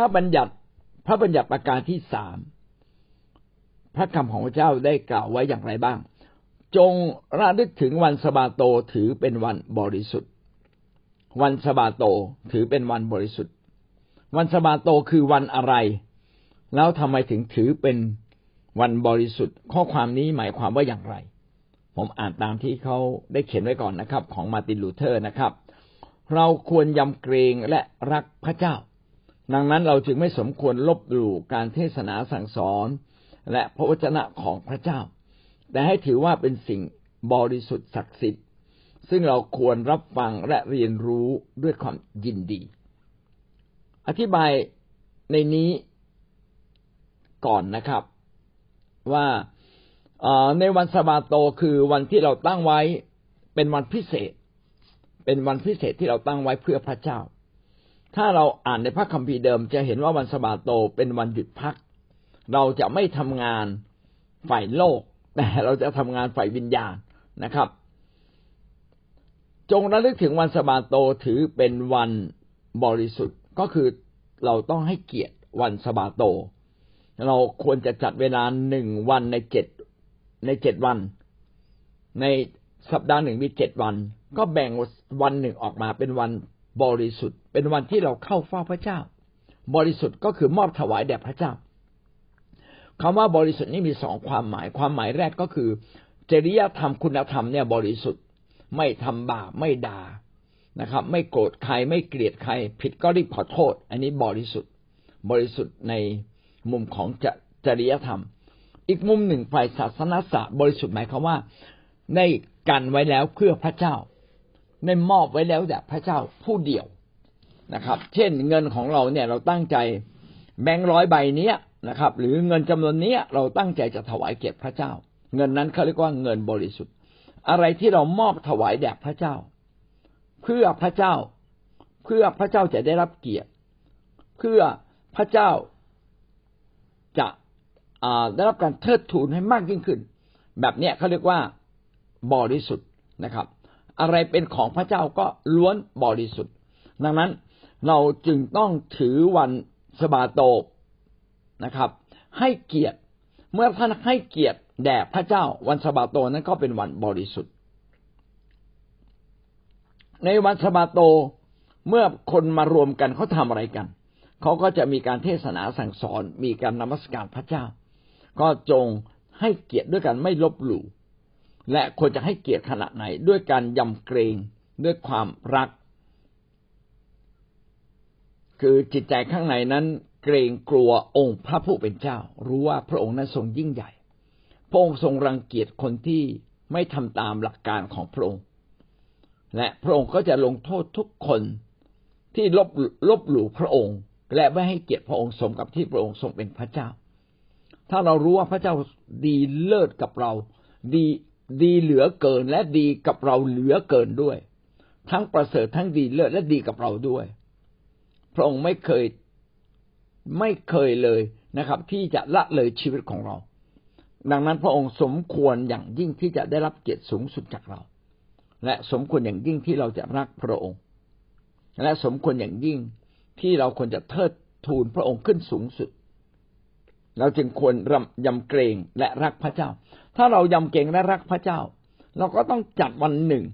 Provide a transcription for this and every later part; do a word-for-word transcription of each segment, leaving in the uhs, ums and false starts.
ระบัญญัติพระบัญญัติประการที่สามพระคำของพระเจ้าได้กล่าวไว้อย่างไรบ้างจงระลึกถึงวันสะบาโตถือเป็นวันบริสุทธิ์วันสะบาโตถือเป็นวันบริสุทธิ์วันสะบาโตคือวันอะไรแล้วทำไมถึงถือเป็นวันบริสุทธิ์ข้อความนี้หมายความว่าอย่างไรผมอ่านตามที่เขาได้เขียนไว้ก่อนนะครับของมาร์ตินลูเทอร์นะครับเราควรยำเกรงและรักพระเจ้าดังนั้นเราจึงไม่สมควรลบหลู่การเทศนาสั่งสอนและพระวจนะของพระเจ้าแต่ให้ถือว่าเป็นสิ่งบริสุทธิ์ศักดิ์สิทธิ์ซึ่งเราควรรับฟังและเรียนรู้ด้วยความยินดีอธิบายในนี้ก่อนนะครับว่าในวันสะบาโตคือวันที่เราตั้งไว้เป็นวันพิเศษเป็นวันพิเศษที่เราตั้งไว้เพื่อพระเจ้าถ้าเราอ่านในพระคัมภีร์เดิมจะเห็นว่าวันสะบาโตเป็นวันหยุดพักเราจะไม่ทำงานฝ่ายโลกแต่เราจะทำงานฝ่ายวิญญาณนะครับจงระลึกถึงวันสะบาโตถือเป็นวันบริสุทธิ์ก็คือเราต้องให้เกียรติวันสะบาโตเราควรจะจัดเวลาหนึ่งวันในเจ็ดในเจ็ดวันในสัปดาห์หนึ่งมีเจ็ดวันก็แบ่งวันหนึ่งออกมาเป็นวันบริสุทธิ์เป็นวันที่เราเข้าเฝ้าพระเจ้าบริสุทธิ์ก็คือมอบถวายแด่พระเจ้าคำว่าบริสุทธิ์นี่มีสองความหมายความหมายแรกก็คือจริยธรรมคุณธรรมเนี่ยบริสุทธิ์ไม่ทำบาปไม่ด่านะครับไม่โกรธใครไม่เกลียดใครผิดก็รีบขอโทษอันนี้บริสุทธิ์บริสุทธิ์ในมุมของจริยธรรมอีกมุมหนึ่งฝ่ายศาสนศาสตร์บริสุทธิ์หมายความว่าได้กันไว้แล้วเพื่อพระเจ้าได้มอบไว้แล้วแด่พระเจ้าผู้เดียวนะครับเช่นเงินของเราเนี่ยเราตั้งใจแบงค์ร้อยใบเนี้ยนะครับหรือเงินจำนวนนี้เราตั้งใจจะถวายแก่พระเจ้าเงินนั้นเขาเรียกว่าเงินบริสุทธิ์อะไรที่เรามอบถวายแด่พระเจ้าเพื่อพระเจ้าเพื่อพระเจ้าจะได้รับเกียรติเพื่อพระเจ้าจะได้รับการเทิดทูนให้มากยิ่งขึ้นแบบเนี้ยเขาเรียกว่าบริสุทธิ์นะครับอะไรเป็นของพระเจ้าก็ล้วนบริสุทธิ์ดังนั้นเราจึงต้องถือวันสะบาโตนะครับให้เกียรติเมื่อท่านให้เกียรติแด่พระเจ้าวันสะบาโตนั้นก็เป็นวันบริสุทธิ์ในวันสะบาโตเมื่อคนมารวมกันเขาทำอะไรกันเขาก็จะมีการเทศนาสั่งสอนมีการนมัสการพระเจ้าก็จงให้เกียรติด้วยกันไม่ลบหลู่และควรจะให้เกียรติขณะไหนด้วยการยำเกรงด้วยความรักคือจิตใจข้างในนั้นเกรงกลัวองค์พระผู้เป็นเจ้ารู้ว่าพระองค์นั้นทรงยิ่งใหญ่พระองค์ทรงรังเกียจคนที่ไม่ทำตามหลักการของพระองค์และพระองค์ก็จะลงโทษทุกคนที่ลบลบหลู่พระองค์และไม่ให้เกียรติพระองค์สมกับที่พระองค์ทรงเป็นพระเจ้าถ้าเรารู้ว่าพระเจ้าดีเลิศกับเราดีดีเหลือเกินและดีกับเราเหลือเกินด้วยทั้งประเสริฐทั้งดีเลิศและดีกับเราด้วยพระองค์ไม่เคยไม่เคยเลยนะครับที่จะละเลยชีวิตของเราดังนั้นพระองค์สมควรอย่างยิ่งที่จะได้รับเกียรติสูงสุดจากเราและสมควรอย่างยิ่งที่เราจะรักพระองค์และสมควรอย่างยิ่งที่เราควรจะเทิดทูนพระองค์ขึ้นสูงสุดเราจึงควรยำเกรงและรักพระเจ้าถ้าเรายำเกรงและรักพระเจ้าเราก็ต้องจัดวันหนึ่ง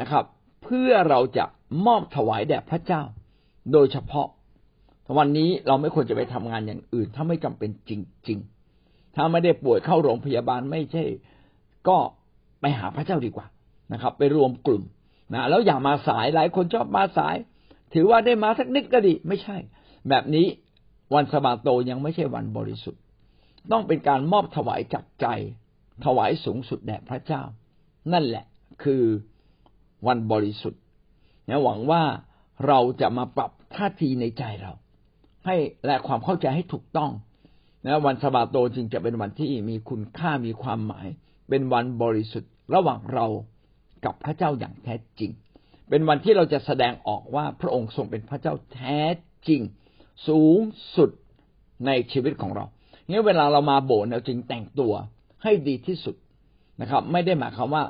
นะครับเพื่อเราจะมอบถวายแด่พระเจ้าโดยเฉพาะวันนี้เราไม่ควรจะไปทำงานอย่างอื่นถ้าไม่จำเป็นจริงๆถ้าไม่ได้ป่วยเข้าโรงพยาบาลไม่ใช่ก็ไปหาพระเจ้าดีกว่านะครับไปรวมกลุ่มนะแล้วอย่ามาสายหลายคนชอบมาสายถือว่าได้มาสักนิดก็ดีไม่ใช่แบบนี้วันสะบาโตยังไม่ใช่วันบริสุทธิ์ต้องเป็นการมอบถวายจากใจถวายสูงสุดแด่พระเจ้านั่นแหละคือวันบริสุทธิ์นะหวังว่าเราจะมาปรับท่าทีในใจเราให้และความเข้าใจให้ถูกต้องนะวันสะบาโตจึงจะเป็นวันที่มีคุณค่ามีความหมายเป็นวันบริสุทธิ์ระหว่างเรากับพระเจ้าอย่างแท้จริงเป็นวันที่เราจะแสดงออกว่าพระองค์ทรงเป็นพระเจ้าแท้จริงสูงสุดในชีวิตของเราเนี่ยเวลาเรามาโบสถ์เราจึงแต่งตัวให้ดีที่สุดนะครับไม่ได้หมายความว่า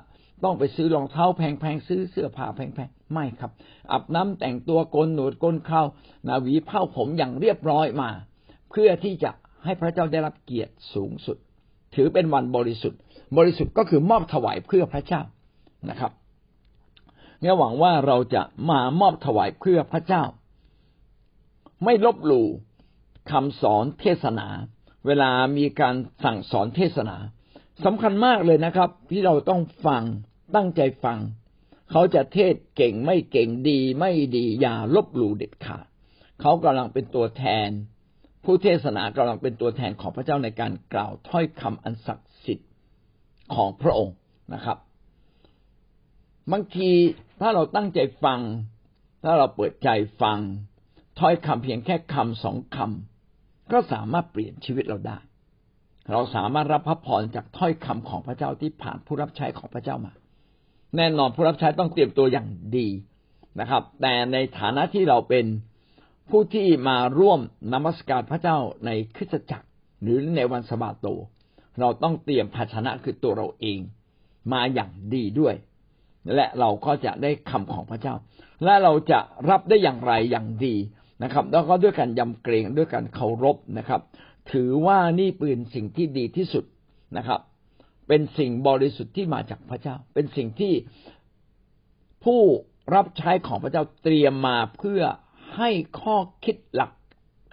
ต้องไปซื้อรองเท้าแพงๆซื้อเสื้อผ้าแพงๆไม่ครับอาบน้ำแต่งตัวโกนหนวดโกนเครานาวีเผ้าผมอย่างเรียบร้อยมาเพื่อที่จะให้พระเจ้าได้รับเกียรติสูงสุดถือเป็นวันบริสุทธิ์บริสุทธิ์ก็คือมอบถวายเพื่อพระเจ้านะครับเนี่ยหวังว่าเราจะมามอบถวายเพื่อพระเจ้าไม่ลบหลู่คำสอนเทศนาเวลามีการสั่งสอนเทศนาสำคัญมากเลยนะครับที่เราต้องฟังตั้งใจฟังเขาจะเทศเก่งไม่เก่งดีไม่ดีอย่าลบหลู่เด็ดขาดเขากำลังเป็นตัวแทนผู้เทศนากำลังเป็นตัวแทนของพระเจ้าในการกล่าวถ้อยคำอันศักดิ์สิทธิ์ของพระองค์นะครับบางทีถ้าเราตั้งใจฟังถ้าเราเปิดใจฟังถ้อยคำเพียงแค่คำสองคำก็สามารถเปลี่ยนชีวิตเราได้เราสามารถรับพระพรจากถ้อยคำของพระเจ้าที่ผ่านผู้รับใช้ของพระเจ้ามาแน่นอนผู้รับใช้ต้องเตรียมตัวอย่างดีนะครับแต่ในฐานะที่เราเป็นผู้ที่มาร่วมนมัสการพระเจ้าในคริสตจักรหรือในวันสะบาโตเราต้องเตรียมภาชนะคือตัวเราเองมาอย่างดีด้วยและเราก็จะได้คำของพระเจ้าและเราจะรับได้อย่างไรอย่างดีนะครับแล้วก็ด้วยการยำเกรงด้วยการเคารพนะครับถือว่านี่เป็นสิ่งที่ดีที่สุดนะครับเป็นสิ่งบริสุทธิ์ที่มาจากพระเจ้าเป็นสิ่งที่ผู้รับใช้ของพระเจ้าเตรียมมาเพื่อให้ข้อคิดหลัก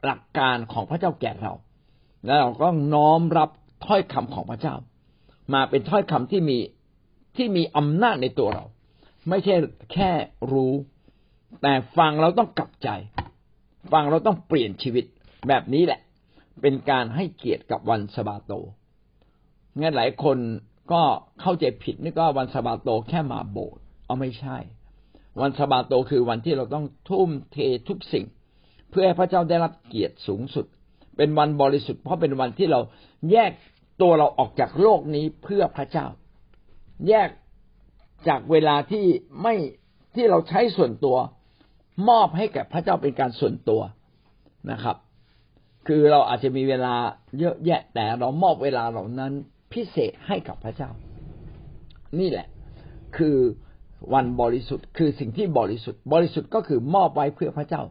หลักการของพระเจ้าแก่เราและเราก็น้อมรับถ้อยคำของพระเจ้ามาเป็นถ้อยคำที่มีที่มีอำนาจในตัวเราไม่ใช่แค่รู้แต่ฟังเราต้องกลับใจฟังเราต้องเปลี่ยนชีวิตแบบนี้แหละเป็นการให้เกียรติกับวันสะบาโตงั้นหลายคนก็เข้าใจผิดนี่ก็วันสะบาโตแค่มาโบสถ์เอาไม่ใช่วันสะบาโตคือวันที่เราต้องทุ่มเททุกสิ่งเพื่อให้พระเจ้าได้รับเกียรติสูงสุดเป็นวันบริสุทธิ์เพราะเป็นวันที่เราแยกตัวเราออกจากโลกนี้เพื่อพระเจ้าแยกจากเวลาที่ไม่ที่เราใช้ส่วนตัวมอบให้แก่พระเจ้าเป็นการส่วนตัวนะครับคือเราอาจจะมีเวลาเยอะแยะแต่เรามอบเวลาเหล่านั้นพิเศษให้กับพระเจ้านี่แหละคือวันบริสุทธิ์คือสิ่งที่บริสุทธิ์บริสุทธิ์ก็คือมอบไว้เพื่อพระเจ้า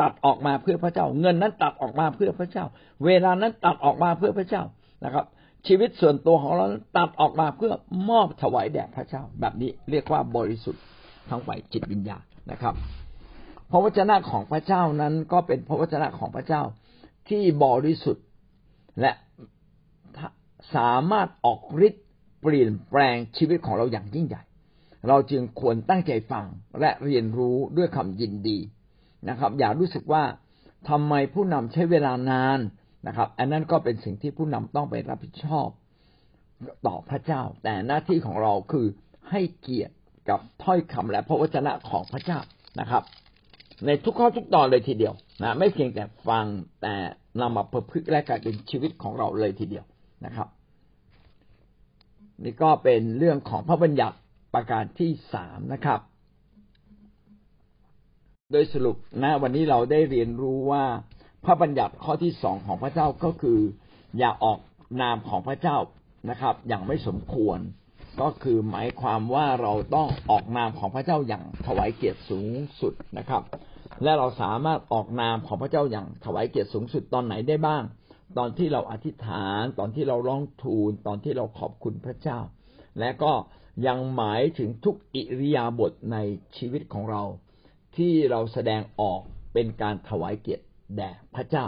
ตัดออกมาเพื่อพระเจ้าเงินนั้นตัดออกมาเพื่อพระเจ้าเวลานั้นตัดออกมาเพื่อพระเจ้านะครับชีวิตส่วนตัวของเราตัดออกมาเพื่อมอบถวายแด่พระเจ้าแบบนี้เรียกว่าบริสุทธิ์ทางฝ่ายจิตวิญญาณนะครับพระวจนะของพระเจ้านั้นก็เป็นพระวจนะของพระเจ้าที่บริสุทธิ์และสามารถออกฤทธิ์เปลี่ยนแปลงชีวิตของเราอย่างยิ่งใหญ่เราจึงควรตั้งใจฟังและเรียนรู้ด้วยคำยินดีนะครับอย่ารู้สึกว่าทำไมผู้นำใช้เวลานานนะครับอันนั้นก็เป็นสิ่งที่ผู้นำต้องไปรับผิดชอบต่อพระเจ้าแต่หน้าที่ของเราคือให้เกียรติกับถ้อยคำและพระวจนะของพระเจ้านะครับในทุกข้อทุกตอนเลยทีเดียวนะไม่เพียงแต่ฟังแต่นำมาประพฤติและกลายเป็นชีวิตของเราเลยทีเดียวนะครับนี่ก็เป็นเรื่องของพระบัญญัติประการที่สามนะครับโดยสรุปนะวันนี้เราได้เรียนรู้ว่าพระบัญญัติข้อที่สองของพระเจ้าก็คืออย่าออกนามของพระเจ้านะครับอย่างไม่สมควรก็คือหมายความว่าเราต้องออกนามของพระเจ้าอย่างถวายเกียรติสูงสุดนะครับและเราสามารถออกนามของพระเจ้าอย่างถวายเกียรติสูงสุดตอนไหนได้บ้างตอนที่เราอธิษฐานตอนที่เราร้องทูลตอนที่เราขอบคุณพระเจ้าและก็ยังหมายถึงทุกอิริยาบถในชีวิตของเราที่เราแสดงออกเป็นการถวายเกียรติแด่พระเจ้า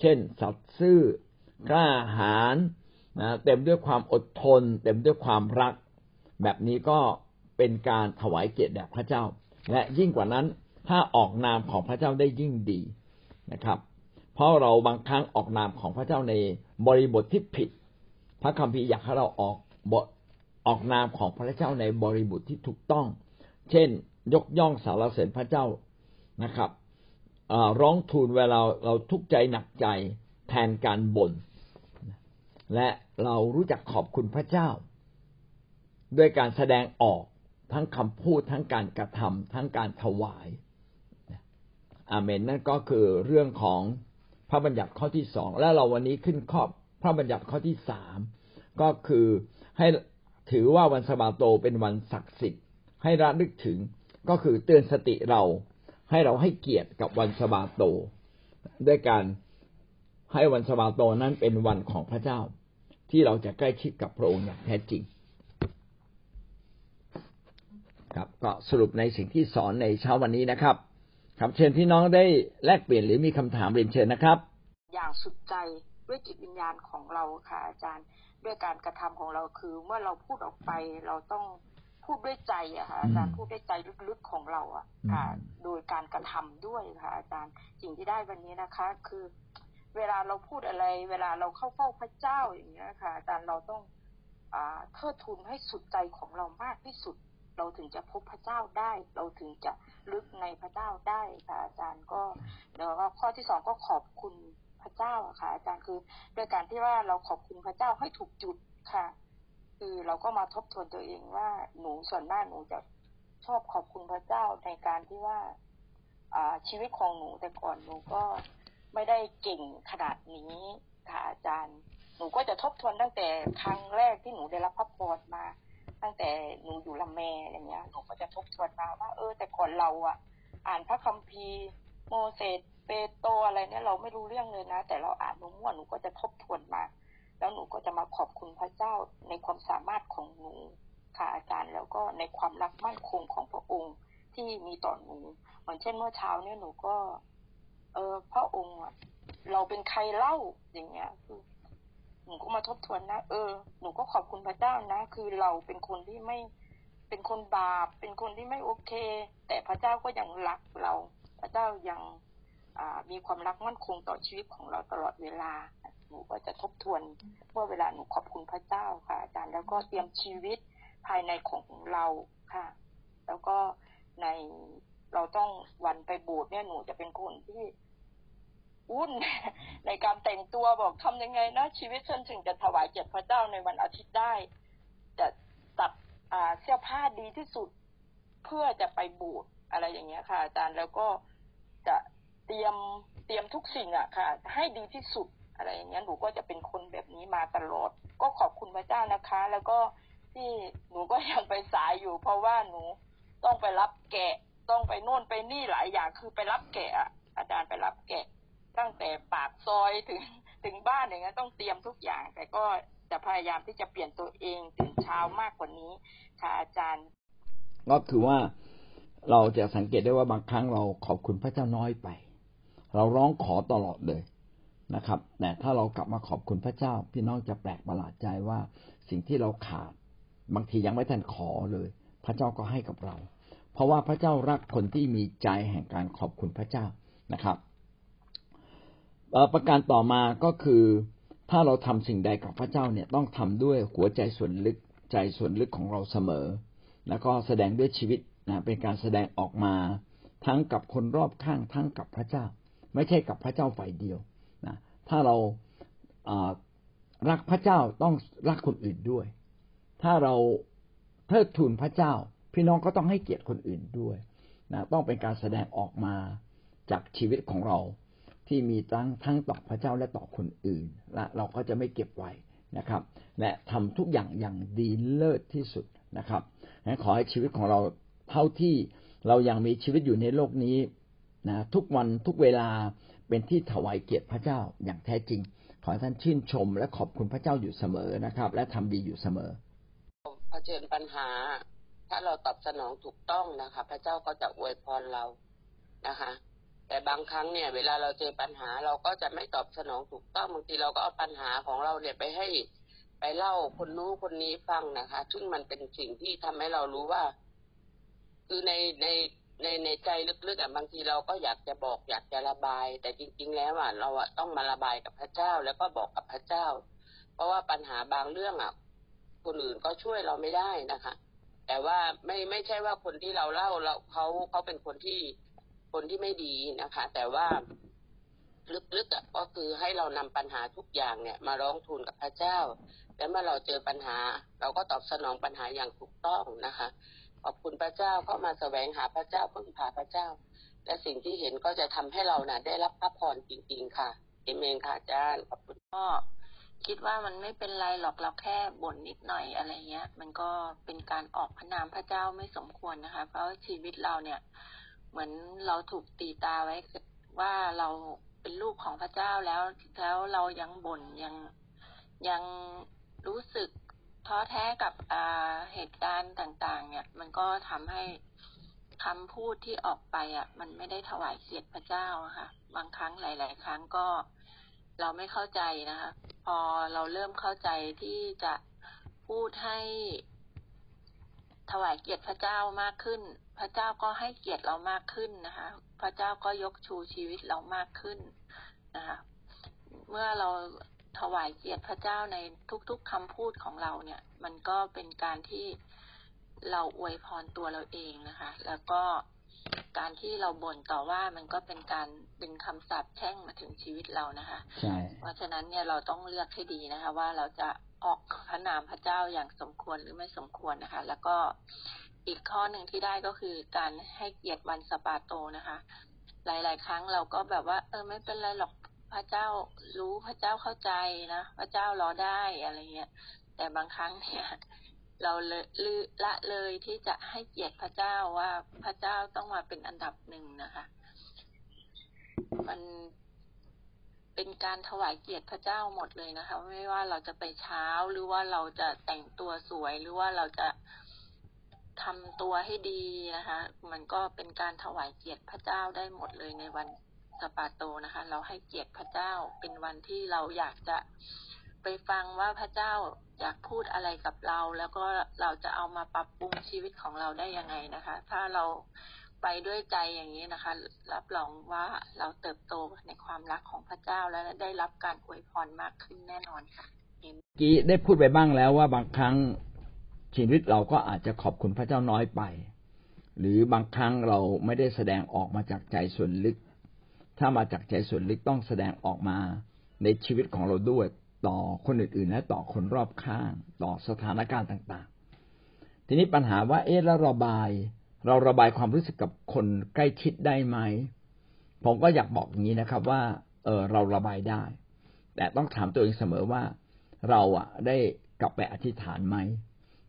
เช่นสัตย์ซื่อกล้าหาญนะเต็มด้วยความอดทนเต็มด้วยความรักแบบนี้ก็เป็นการถวายเกียรติแด่พระเจ้าและยิ่งกว่านั้นถ้าออกนามของพระเจ้าได้ยิ่งดีนะครับเพราะเราบางครั้งออกนามของพระเจ้าในบริบทที่ผิดพระคัมภีร์อยากให้เราออกบทออกนามของพระเจ้าในบริบทที่ถูกต้องเช่นยกย่องสรรเสริญพระเจ้านะครับร้องทูลเวลาเราเราทุกข์ใจหนักใจแทนการบ่นและเรารู้จักขอบคุณพระเจ้าด้วยการแสดงออกทั้งคำพูดทั้งการกระทำทั้งการถวายอาเมนนั่นก็คือเรื่องของพระบัญญัติข้อที่สองและเราวันนี้ขึ้นข้อพระบัญญัติข้อที่สามก็คือให้ ถือว่าวันสะบาโตเป็นวันศักดิ์สิทธิ์ให้ระลึกถึงก็คือเตือนสติเราให้เราให้เกียรติกับวันสะบาโตด้วยการให้วันสะบาโตนั้นเป็นวันของพระเจ้าที่เราจะใกล้ชิดกับพระองค์อย่างแท้จริงครับก็สรุปในสิ่งที่สอนในเช้าวันนี้นะครับครับเชิญพี่น้องได้แลกเปลี่ยนหรือมีคำถามเรียนเชิญนะครับอย่างสุดใจด้วยจิตวิญญาณของเราค่ะอาจารย์ด้วยการกระทำของเราคือเมื่อเราพูดออกไปเราต้องพูดด้วยใจอะค่ะอาจารย์พูดด้วยใจลึกๆของเราอะค่ะโดยการกระทำด้วยค่ะอาจารย์สิ่งที่ได้วันนี้นะคะคือเวลาเราพูดอะไรเวลาเราเข้าเฝ้าพระเจ้าอย่างเงี้ยค่ะอาจารย์เราต้องอ่าเทิดทูนให้สุดใจของเรามากที่สุดเราถึงจะพบพระเจ้าได้เราถึงจะลึกในพระเจ้าได้ค่ะอาจารย์ก็แล้วก็ข้อที่สองก็ขอบคุณพระเจ้าค่ะอาจารย์คือด้วยการที่ว่าเราขอบคุณพระเจ้าให้ถูกจุดค่ะคือเราก็มาทบทวนตัวเองว่าหนูส่วนมากหนูจะชอบขอบคุณพระเจ้าในการที่ว่าอ่าชีวิตของหนูแต่ก่อนหนูก็ไม่ได้เก่งขนาดนี้ค่ะอาจารย์หนูก็จะทบทวนตั้งแต่ครั้งแรกที่หนูได้รับพระพรมาตั้งแต่หนูอยู่ละแมอย่างเงี้ยหนูก็จะทบทวนมาว่าเออแต่ก่อนเราอ่ะอ่านพระคัมภีร์โมเสสเปโตรอะไรเนี่ยเราไม่รู้เรื่องเลยนะแต่เราอ่านมั่วๆหนูก็จะทบทวนมาแล้วหนูก็จะมาขอบคุณพระเจ้าในความสามารถของหนูค่ะอาจารย์แล้วก็ในความรักมั่นคงของพระองค์ที่มีต่อหนูเหมือนเช่นเมื่อเช้าเนี่ยหนูก็เออพระองค์อ่ะเราเป็นใครเล่าอย่างเงี้ยคือหนูก็มาทบทวนนะเออหนูก็ขอบคุณพระเจ้านะคือเราเป็นคนที่ไม่เป็นคนบาปเป็นคนที่ไม่โอเคแต่พระเจ้าก็ยังรักเราพระเจ้ายังมีความรักมั่นคงต่อชีวิตของเราตลอดเวลาหนูก็จะทบทวนเมื่อเวลาหนูขอบคุณพระเจ้าค่ะอาจารย์แล้วก็เตรียมชีวิตภายในของเราค่ะแล้วก็ในเราต้องวันไปโบสถ์เนี่ยหนูจะเป็นคนที่วุ่นในการแต่งตัวบอกทำยังไงนะชีวิตฉันถึงจะถวายเกียรติพระเจ้าในวันอาทิตย์ได้จะตัดเสื้อผ้าดีที่สุดเพื่อจะไปโบสถ์อะไรอย่างเงี้ยค่ะอาจารย์แล้วก็จะเตรียมเตรียมทุกสิ่งอะค่ะให้ดีที่สุดอะไรอย่างเงี้ยหนูก็จะเป็นคนแบบนี้มาตลอดก็ขอบคุณพระเจ้านะคะแล้วก็ที่หนูก็ยังไปสายอยู่เพราะว่าหนูต้องไปรับแกะต้องไปโน่นไปนี่หลายอย่างคือไปรับแกะอาจารย์ไปรับแกะตั้งแต่ปากซอยถึงถึงบ้านอย่างเงี้ยต้องเตรียมทุกอย่างแต่ก็จะพยายามที่จะเปลี่ยนตัวเองตื่นเช้ามากกว่านี้ค่ะอาจารย์ก็คือว่าเราจะสังเกตได้ว่าบางครั้งเราขอบคุณพระเจ้าน้อยไปเราร้องขอตลอดเลยนะครับแต่ถ้าเรากลับมาขอบคุณพระเจ้าพี่น้องจะแปลกประหลาดใจว่าสิ่งที่เราขาดบางทียังไม่ทันขอเลยพระเจ้าก็ให้กับเราเพราะว่าพระเจ้ารักคนที่มีใจแห่งการขอบคุณพระเจ้านะครับประการต่อมาก็คือถ้าเราทำสิ่งใดกับพระเจ้าเนี่ยต้องทำด้วยหัวใจส่วนลึกใจส่วนลึกของเราเสมอแล้วก็แสดงด้วยชีวิตนะเป็นการแสดงออกมาทั้งกับคนรอบข้างทั้งกับพระเจ้าไม่ใช่กับพระเจ้าฝ่ายเดียวนะถ้าเรารักพระเจ้าต้องรักคนอื่นด้วยถ้าเราเทิดทูนพระเจ้าพี่น้องก็ต้องให้เกียรติคนอื่นด้วยนะต้องเป็นการแสดงออกมาจากชีวิตของเราที่มีทั้งทั้งต่อพระเจ้าและต่อคนอื่นและเราก็จะไม่เก็บไว้นะครับและทำทุกอย่างอย่างดีเลิศที่สุดนะครับงั้นขอให้ชีวิตของเราเท่าที่เรายังมีชีวิตอยู่ในโลกนี้นะทุกวันทุกเวลาเป็นที่ถวายเกียรติพระเจ้าอย่างแท้จริงขอท่านชื่นชมและขอบคุณพระเจ้าอยู่เสมอนะครับและทำดีอยู่เสมอเผชิญปัญหาถ้าเราตอบสนองถูกต้องนะคะพระเจ้าก็จะอวยพรเรานะคะแต่บางครั้งเนี่ยเวลาเราเจอปัญหาเราก็จะไม่ตอบสนองถูกต้องบางทีเราก็เอาปัญหาของเราเนี่ยไปให้ไปเล่าคนนู้นคนนี้ฟังนะคะซึ่งมันเป็นสิ่งที่ทำให้เรารู้ว่าคือในในในในใจลึกๆอ่ะบางทีเราก็อยากจะบอกอยากจะระบายแต่จริงๆแล้วอ่ะเราอ่ะต้องมาระบายกับพระเจ้าแล้วก็บอกกับพระเจ้าเพราะว่าปัญหาบางเรื่องอ่ะคนอื่นก็ช่วยเราไม่ได้นะคะแต่ว่าไม่ไม่ใช่ว่าคนที่เราเล่าเราเขาเขาเป็นคนที่คนที่ไม่ดีนะคะแต่ว่าลึกๆอ่ะก็คือให้เรานำปัญหาทุกอย่างเนี่ยมาร้องทูลกับพระเจ้าแล้วเมื่อเราเจอปัญหาเราก็ตอบสนองปัญหาอย่างถูกต้องนะคะขอบคุณพระเจ้าเข้ามาแสวงหาพระเจ้าพึ่งพาพระเจ้าและสิ่งที่เห็นก็จะทำให้เราน่ะได้รับพระพรจริงๆค่ะอาเมนค่ะอาจารย์ขอบคุณพ่อ คิดว่ามันไม่เป็นไรหรอกเราแค่บ่นนิดหน่อยอะไรเงี้ยมันก็เป็นการออกพระนามพระเจ้าไม่สมควรนะคะเพราะชีวิตเราเนี่ยเหมือนเราถูกตีตาไว้ว่าเราเป็นลูกของพระเจ้าแล้วแล้วเรายังบ่นยังยังรู้สึกท้อแท้กับเหตุการณ์ต่างๆเนี่ยมันก็ทำให้คำพูดที่ออกไปอ่ะมันไม่ได้ถวายเกียรติพระเจ้าค่ะบางครั้งหลายๆครั้งก็เราไม่เข้าใจนะคะพอเราเริ่มเข้าใจที่จะพูดให้ถวายเกียรติพระเจ้ามากขึ้นพระเจ้าก็ให้เกียรติเรามากขึ้นนะคะพระเจ้าก็ยกชูชีวิตเรามากขึ้นนะคะเมื่อเราถวายเกียรติพระเจ้าในทุกๆคำพูดของเราเนี่ยมันก็เป็นการที่เราอวยพรตัวเราเองนะคะแล้วก็การที่เราบ่นต่อว่ามันก็เป็นการดึงคำสาปแช่งมาถึงชีวิตเรานะคะใช่เพราะฉะนั้นเนี่ยเราต้องเลือกให้ดีนะคะว่าเราจะออกพระนามพระเจ้าอย่างสมควรหรือไม่สมควรนะคะแล้วก็อีกข้อหนึ่งที่ได้ก็คือการให้เกียรติวันสะบาโตนะคะหลายๆครั้งเราก็แบบว่าเออไม่เป็นไรหรอกพระเจ้ารู้พระเจ้าเข้าใจนะพระเจ้ารอได้อะไรเงี้ยแต่บางครั้งเนี่ยเราละเลยที่จะให้เกียรติพระเจ้าว่าพระเจ้าต้องมาเป็นอันดับหนึ่งนะคะมันเป็นการถวายเกียรติพระเจ้าหมดเลยนะคะไม่ว่าเราจะไปเช้าหรือว่าเราจะแต่งตัวสวยหรือว่าเราจะทำตัวให้ดีนะคะมันก็เป็นการถวายเกียรติพระเจ้าได้หมดเลยในวันสะบาโตนะคะเราให้เกียรติพระเจ้าเป็นวันที่เราอยากจะไปฟังว่าพระเจ้าอยากพูดอะไรกับเราแล้วก็เราจะเอามาปรับปรุงชีวิตของเราได้ยังไงนะคะถ้าเราไปด้วยใจอย่างนี้นะคะรับรองว่าเราเติบโตในความรักของพระเจ้าและได้รับการอวยพรมากขึ้นแน่นอนค่ะกี้ได้พูดไปบ้างแล้วว่าบางครั้งชีวิตเราก็อาจจะขอบคุณพระเจ้าน้อยไปหรือบางครั้งเราไม่ได้แสดงออกมาจากใจส่วนลึกถ้ามาจากใจส่วนลึกต้องแสดงออกมาในชีวิตของเราด้วยต่อคนอื่นๆและต่อคนรอบข้างต่อสถานการณ์ต่างๆทีนี้ปัญหาว่าเอ๊ะแล้วระบายเราระบายความรู้สึกกับคนใกล้ชิดได้ไหมผมก็อยากบอกอย่างนี้นะครับว่าเออเราระบายได้แต่ต้องถามตัวเองเสมอว่าเราอ่ะได้กลับไปอธิษฐานไหม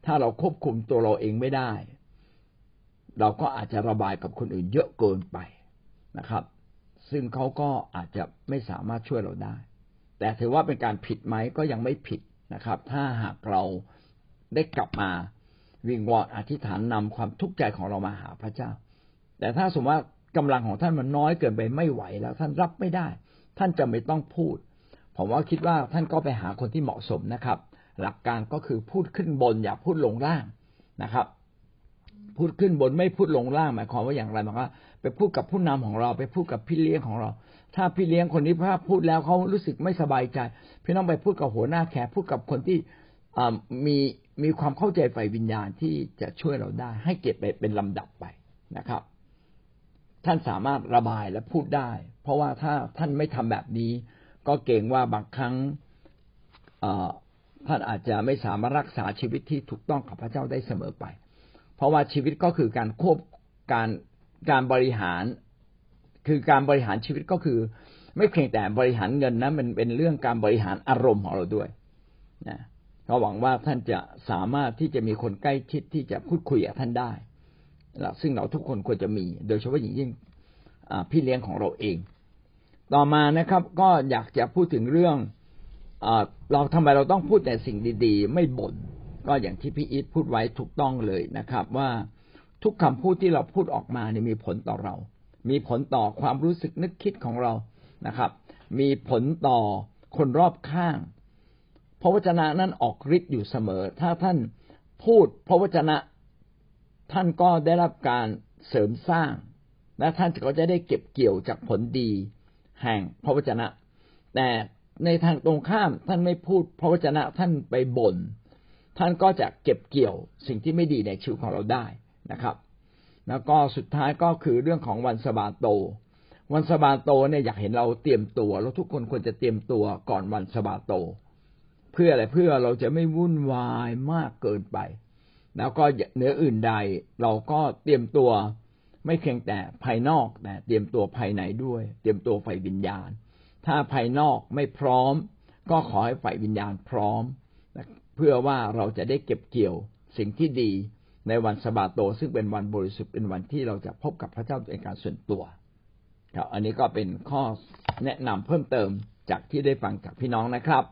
ถ้าเราควบคุมตัวเราเองไม่ได้เราก็อาจจะระบายกับคนอื่นเยอะเกินไปนะครับซึ่งเขาก็อาจจะไม่สามารถช่วยเราได้แต่ถือว่าเป็นการผิดไหมก็ยังไม่ผิดนะครับถ้าหากเราได้กลับมาวิงวอนอธิษฐานนำความทุกข์ใจของเรามาหาพระเจ้าแต่ถ้าสมมติว่ากำลังของท่านมันน้อยเกินไปไม่ไหวแล้วท่านรับไม่ได้ท่านจะไม่ต้องพูดผมว่าคิดว่าท่านก็ไปหาคนที่เหมาะสมนะครับหลักการก็คือพูดขึ้นบนอย่าพูดลงล่างนะครับพูดขึ้นบนไม่พูดลงล่างหมายความว่าอย่างไรหมายความว่าไปพูดกับผู้นำของเราไปพูดกับพี่เลี้ยงของเราถ้าพี่เลี้ยงคนนี้พอพูดแล้วเขารู้สึกไม่สบายใจพี่น้องไปพูดกับหัวหน้าแขกพูดกับคนที่มีมีความเข้าใจฝ่ายวิญญาณที่จะช่วยเราได้ให้เก็บไปเป็นลำดับไปนะครับท่านสามารถระบายและพูดได้เพราะว่าถ้าท่านไม่ทำแบบนี้ก็เกรงว่าบางครั้งท่านอาจจะไม่สามารถรักษาชีวิตที่ถูกต้องกับพระเจ้าได้เสมอไปเพราะว่าชีวิตก็คือการควบการการบริหารคือการบริหารชีวิตก็คือไม่เพียงแต่บริหารเงินนะมันเป็นเรื่องการบริหารอารมณ์ของเราด้วยนะก็หวังว่าท่านจะสามารถที่จะมีคนใกล้ชิดที่จะพูดคุยกับท่านได้ซึ่งเราทุกคนควรจะมีโดยเฉพาะอย่างยิ่งพี่เลี้ยงของเราเองต่อมานะครับก็อยากจะพูดถึงเรื่องเราทำไมเราต้องพูดแต่สิ่งดีๆไม่บ่นก็อย่างที่พี่อีทพูดไว้ถูกต้องเลยนะครับว่าทุกคำพูดที่เราพูดออกมาเนี่ยมีผลต่อเรามีผลต่อความรู้สึกนึกคิดของเรานะครับมีผลต่อคนรอบข้างพระวจนะนั้นออกฤทธิ์อยู่เสมอถ้าท่านพูดพระวจนะท่านก็ได้รับการเสริมสร้างและท่านก็จะได้เก็บเกี่ยวจากผลดีแห่งพระวจนะแต่ในทางตรงข้ามท่านไม่พูดพระวจนะท่านไปบ่นท่านก็จะเก็บเกี่ยวสิ่งที่ไม่ดีในชีวิตของเราได้นะครับแล้วก็สุดท้ายก็คือเรื่องของวันสะบาโตวันสะบาโตเนี่ยอยากเห็นเราเตรียมตัวแล้วทุกคนควรจะเตรียมตัวก่อนวันสะบาโตเพื่ออะไรเพื่อเราจะไม่วุ่นวายมากเกินไปแล้วก็เหนืออื่นใดเราก็เตรียมตัวไม่เพียงแต่ภายนอกแต่เตรียมตัวภายในด้วยเตรียมตัวฝ่ายวิญญาณถ้าภายนอกไม่พร้อม ก็ขอให้ฝ่ายวิญญาณพร้อมเพื่อว่าเราจะได้เก็บเกี่ยวสิ่งที่ดีในวันสะบาโตซึ่งเป็นวันบริสุทธิ์เป็นวันที่เราจะพบกับพระเจ้าในการส่วนตัวครับอันนี้ก็เป็นข้อแนะนำเพิ่มเติมจากที่ได้ฟังจากพี่น้องนะครับ